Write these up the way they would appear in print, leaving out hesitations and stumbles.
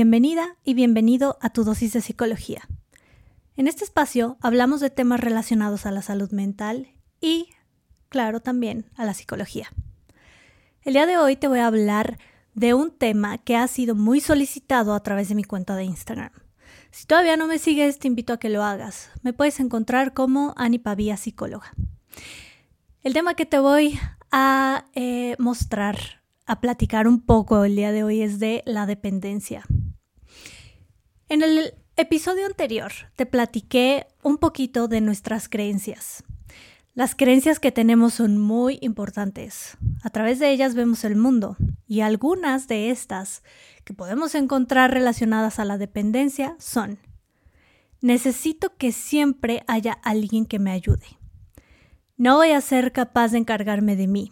Bienvenida y bienvenido a Tu Dosis de Psicología. En este espacio hablamos de temas relacionados a la salud mental y, claro, también a la psicología. El día de hoy te voy a hablar de un tema que ha sido muy solicitado a través de mi cuenta de Instagram. Si todavía no me sigues, te invito a que lo hagas. Me puedes encontrar como Ani Pavía, psicóloga. El tema que te voy a platicar un poco el día de hoy es de la dependencia. En el episodio anterior te platiqué un poquito de nuestras creencias. Las creencias que tenemos son muy importantes. A través de ellas vemos el mundo y algunas de estas que podemos encontrar relacionadas a la dependencia son: necesito que siempre haya alguien que me ayude. No voy a ser capaz de encargarme de mí.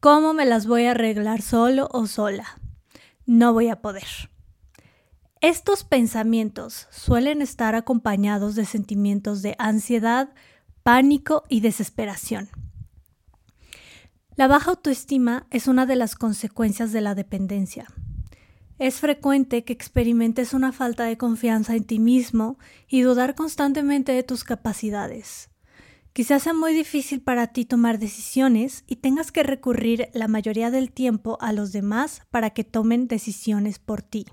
¿Cómo me las voy a arreglar solo o sola? No voy a poder. Estos pensamientos suelen estar acompañados de sentimientos de ansiedad, pánico y desesperación. La baja autoestima es una de las consecuencias de la dependencia. Es frecuente que experimentes una falta de confianza en ti mismo y dudar constantemente de tus capacidades. Quizás sea muy difícil para ti tomar decisiones y tengas que recurrir la mayoría del tiempo a los demás para que tomen decisiones por ti.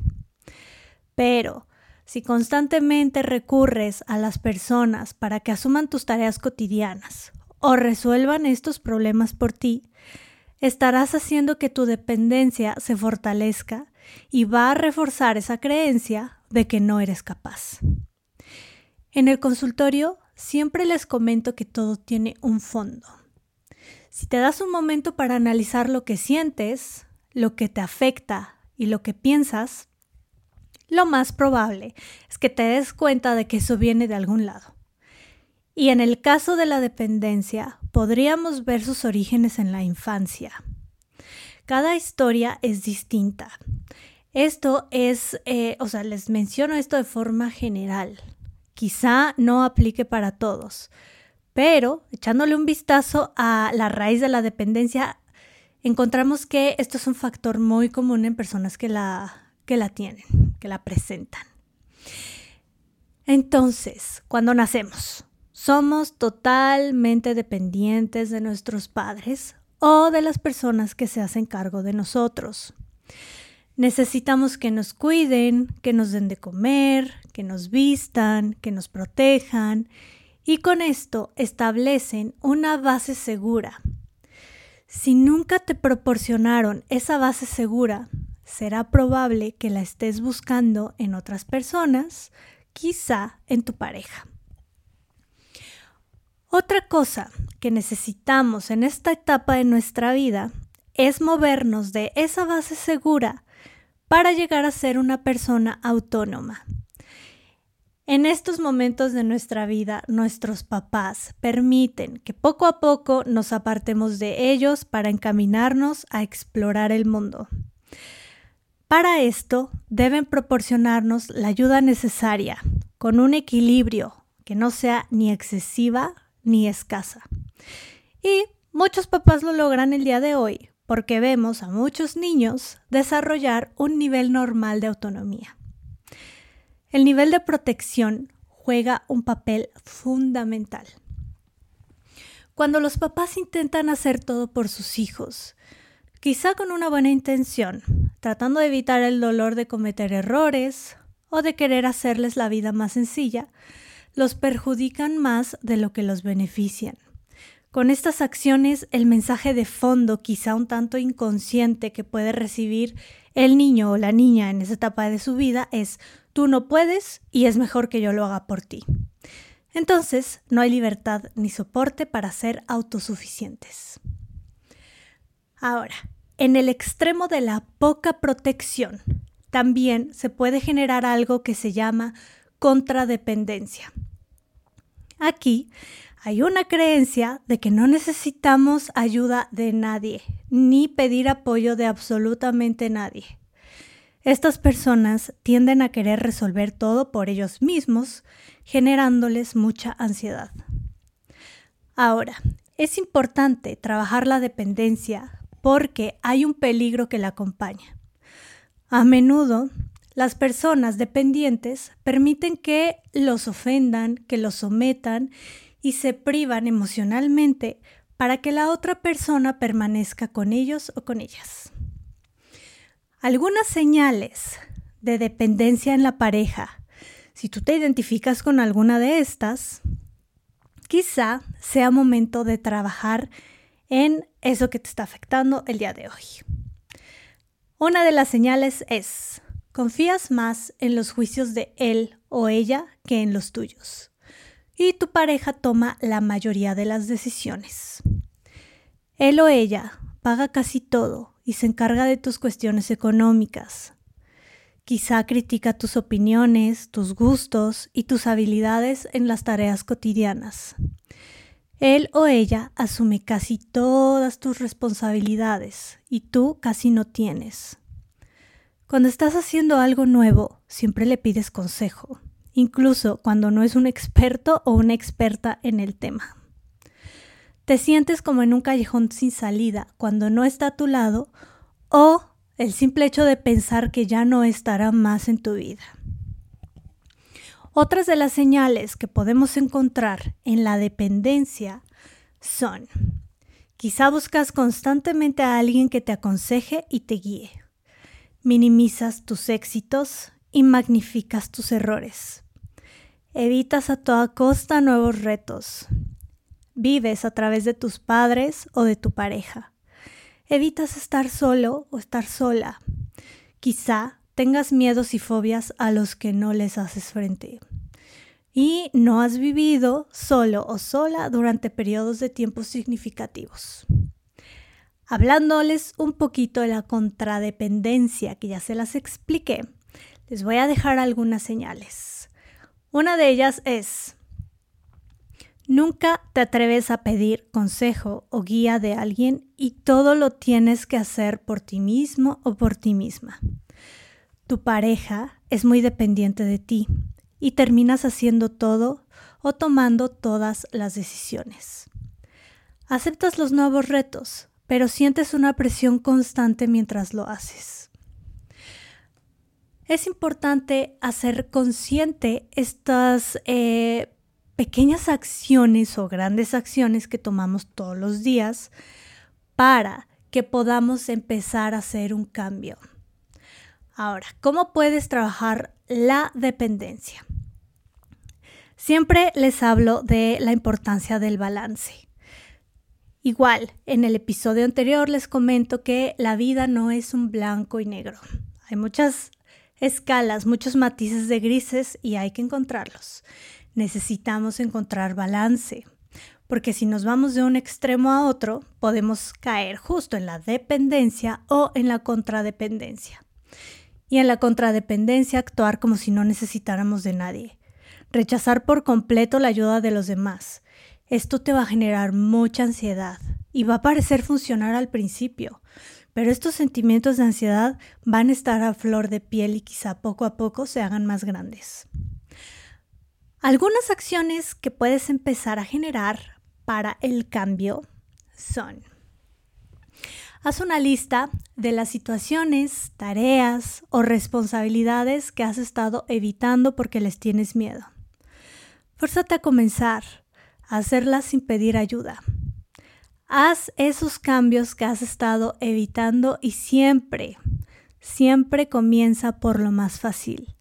Pero si constantemente recurres a las personas para que asuman tus tareas cotidianas o resuelvan estos problemas por ti, estarás haciendo que tu dependencia se fortalezca y va a reforzar esa creencia de que no eres capaz. En el consultorio siempre les comento que todo tiene un fondo. Si te das un momento para analizar lo que sientes, lo que te afecta y lo que piensas, lo más probable es que te des cuenta de que eso viene de algún lado. Y en el caso de la dependencia, podríamos ver sus orígenes en la infancia. Cada historia es distinta. Esto es, les menciono esto de forma general. Quizá no aplique para todos, pero echándole un vistazo a la raíz de la dependencia, encontramos que esto es un factor muy común en personas que la tienen, que la presentan. Entonces, cuando nacemos, somos totalmente dependientes de nuestros padres o de las personas que se hacen cargo de nosotros. Necesitamos que nos cuiden, que nos den de comer, que nos vistan, que nos protejan, y con esto establecen una base segura. Si nunca te proporcionaron esa base segura, será probable que la estés buscando en otras personas, quizá en tu pareja. Otra cosa que necesitamos en esta etapa de nuestra vida es movernos de esa base segura para llegar a ser una persona autónoma. En estos momentos de nuestra vida, nuestros papás permiten que poco a poco nos apartemos de ellos para encaminarnos a explorar el mundo. Para esto deben proporcionarnos la ayuda necesaria, con un equilibrio que no sea ni excesiva ni escasa. Y muchos papás lo logran el día de hoy porque vemos a muchos niños desarrollar un nivel normal de autonomía. El nivel de protección juega un papel fundamental. Cuando los papás intentan hacer todo por sus hijos, quizá con una buena intención, tratando de evitar el dolor de cometer errores o de querer hacerles la vida más sencilla, los perjudican más de lo que los benefician. Con estas acciones, el mensaje de fondo, quizá un tanto inconsciente, que puede recibir el niño o la niña en esa etapa de su vida es: tú no puedes y es mejor que yo lo haga por ti. Entonces, no hay libertad ni soporte para ser autosuficientes. Ahora, en el extremo de la poca protección, también se puede generar algo que se llama contradependencia. Aquí hay una creencia de que no necesitamos ayuda de nadie, ni pedir apoyo de absolutamente nadie. Estas personas tienden a querer resolver todo por ellos mismos, generándoles mucha ansiedad. Ahora, es importante trabajar la dependencia porque hay un peligro que la acompaña. A menudo, las personas dependientes permiten que los ofendan, que los sometan y se privan emocionalmente para que la otra persona permanezca con ellos o con ellas. Algunas señales de dependencia en la pareja. Si tú te identificas con alguna de estas, quizá sea momento de trabajar en eso que te está afectando el día de hoy. Una de las señales es: confías más en los juicios de él o ella que en los tuyos, y tu pareja toma la mayoría de las decisiones. Él o ella paga casi todo y se encarga de tus cuestiones económicas. Quizá critica tus opiniones, tus gustos y tus habilidades en las tareas cotidianas. Él o ella asume casi todas tus responsabilidades y tú casi no tienes. Cuando estás haciendo algo nuevo, siempre le pides consejo, incluso cuando no es un experto o una experta en el tema. Te sientes como en un callejón sin salida cuando no está a tu lado, o el simple hecho de pensar que ya no estará más en tu vida. Otras de las señales que podemos encontrar en la dependencia son: quizá buscas constantemente a alguien que te aconseje y te guíe. Minimizas tus éxitos y magnificas tus errores. Evitas a toda costa nuevos retos. Vives a través de tus padres o de tu pareja. Evitas estar solo o estar sola. Quizá tengas miedos y fobias a los que no les haces frente. Y no has vivido solo o sola durante periodos de tiempo significativos. Hablándoles un poquito de la contradependencia, que ya se las expliqué, les voy a dejar algunas señales. Una de ellas es: nunca te atreves a pedir consejo o guía de alguien y todo lo tienes que hacer por ti mismo o por ti misma. Tu pareja es muy dependiente de ti y terminas haciendo todo o tomando todas las decisiones. Aceptas los nuevos retos, pero sientes una presión constante mientras lo haces. Es importante hacer consciente estas pequeñas acciones o grandes acciones que tomamos todos los días para que podamos empezar a hacer un cambio. Ahora, ¿cómo puedes trabajar la dependencia? Siempre les hablo de la importancia del balance. Igual, en el episodio anterior les comento que la vida no es un blanco y negro. Hay muchas escalas, muchos matices de grises y hay que encontrarlos. Necesitamos encontrar balance, porque si nos vamos de un extremo a otro, podemos caer justo en la dependencia o en la contradependencia. Y en la contradependencia, actuar como si no necesitáramos de nadie. Rechazar por completo la ayuda de los demás. Esto te va a generar mucha ansiedad y va a parecer funcionar al principio, pero estos sentimientos de ansiedad van a estar a flor de piel y quizá poco a poco se hagan más grandes. Algunas acciones que puedes empezar a generar para el cambio son: haz una lista de las situaciones, tareas o responsabilidades que has estado evitando porque les tienes miedo. Fuérzate a comenzar a hacerlas sin pedir ayuda. Haz esos cambios que has estado evitando y siempre comienza por lo más fácil.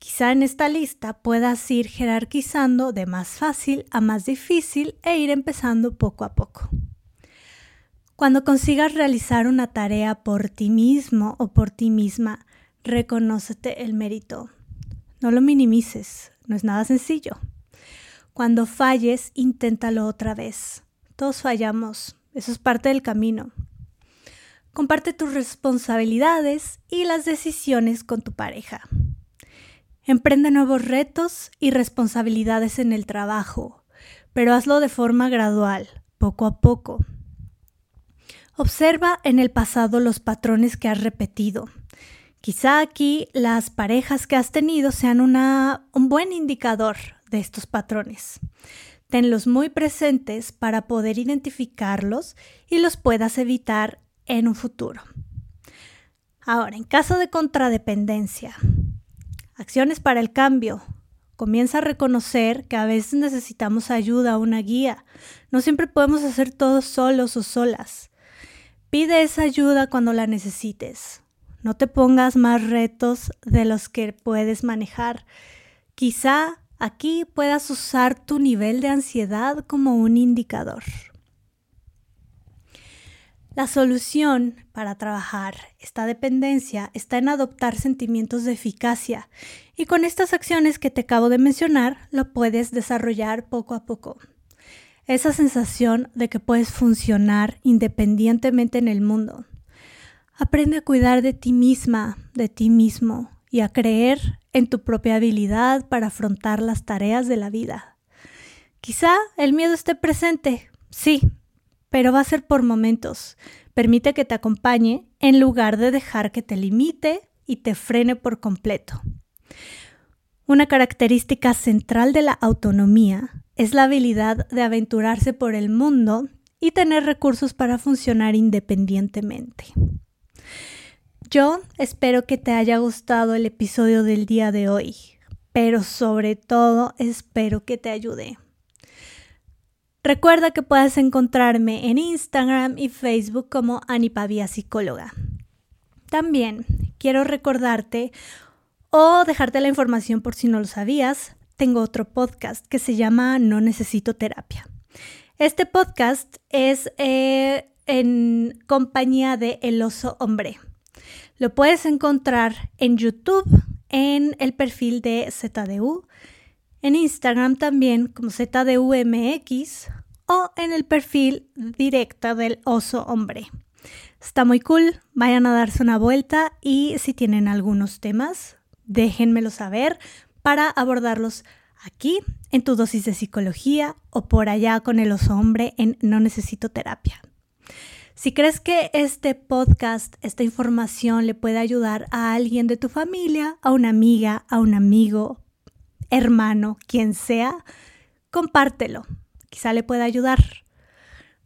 Quizá en esta lista puedas ir jerarquizando de más fácil a más difícil e ir empezando poco a poco. Cuando consigas realizar una tarea por ti mismo o por ti misma, reconócete el mérito. No lo minimices, no es nada sencillo. Cuando falles, inténtalo otra vez. Todos fallamos, eso es parte del camino. Comparte tus responsabilidades y las decisiones con tu pareja. Emprende nuevos retos y responsabilidades en el trabajo, pero hazlo de forma gradual, poco a poco. Observa en el pasado los patrones que has repetido. Quizá aquí las parejas que has tenido sean un buen indicador de estos patrones. Tenlos muy presentes para poder identificarlos y los puedas evitar en un futuro. Ahora, en caso de contradependencia, Acciones para el cambio. Comienza a reconocer que a veces necesitamos ayuda o una guía. No siempre podemos hacer todo solos o solas. Pide esa ayuda cuando la necesites. No te pongas más retos de los que puedes manejar. Quizá aquí puedas usar tu nivel de ansiedad como un indicador. La solución para trabajar esta dependencia está en adoptar sentimientos de eficacia, y con estas acciones que te acabo de mencionar lo puedes desarrollar poco a poco. Esa sensación de que puedes funcionar independientemente en el mundo. Aprende a cuidar de ti misma, de ti mismo, y a creer en tu propia habilidad para afrontar las tareas de la vida. Quizá el miedo esté presente, sí, pero va a ser por momentos. Permite que te acompañe en lugar de dejar que te limite y te frene por completo. Una característica central de la autonomía es la habilidad de aventurarse por el mundo y tener recursos para funcionar independientemente. Yo espero que te haya gustado el episodio del día de hoy, pero sobre todo espero que te ayude. Recuerda que puedes encontrarme en Instagram y Facebook como Ani Pavía Psicóloga. También quiero recordarte o dejarte la información por si no lo sabías. Tengo otro podcast que se llama No Necesito Terapia. Este podcast es en compañía de El Oso Hombre. Lo puedes encontrar en YouTube, en el perfil de ZDU. En Instagram también como ZDUMX o en el perfil directo del Oso Hombre. Está muy cool, vayan a darse una vuelta y si tienen algunos temas, déjenmelo saber para abordarlos aquí en Tu Dosis de Psicología o por allá con el Oso Hombre en No Necesito Terapia. Si crees que este podcast, esta información le puede ayudar a alguien de tu familia, a una amiga, a un amigo, hermano, quien sea, compártelo. Quizá le pueda ayudar.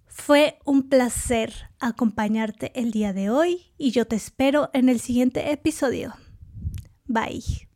Fue un placer acompañarte el día de hoy y yo te espero en el siguiente episodio. Bye.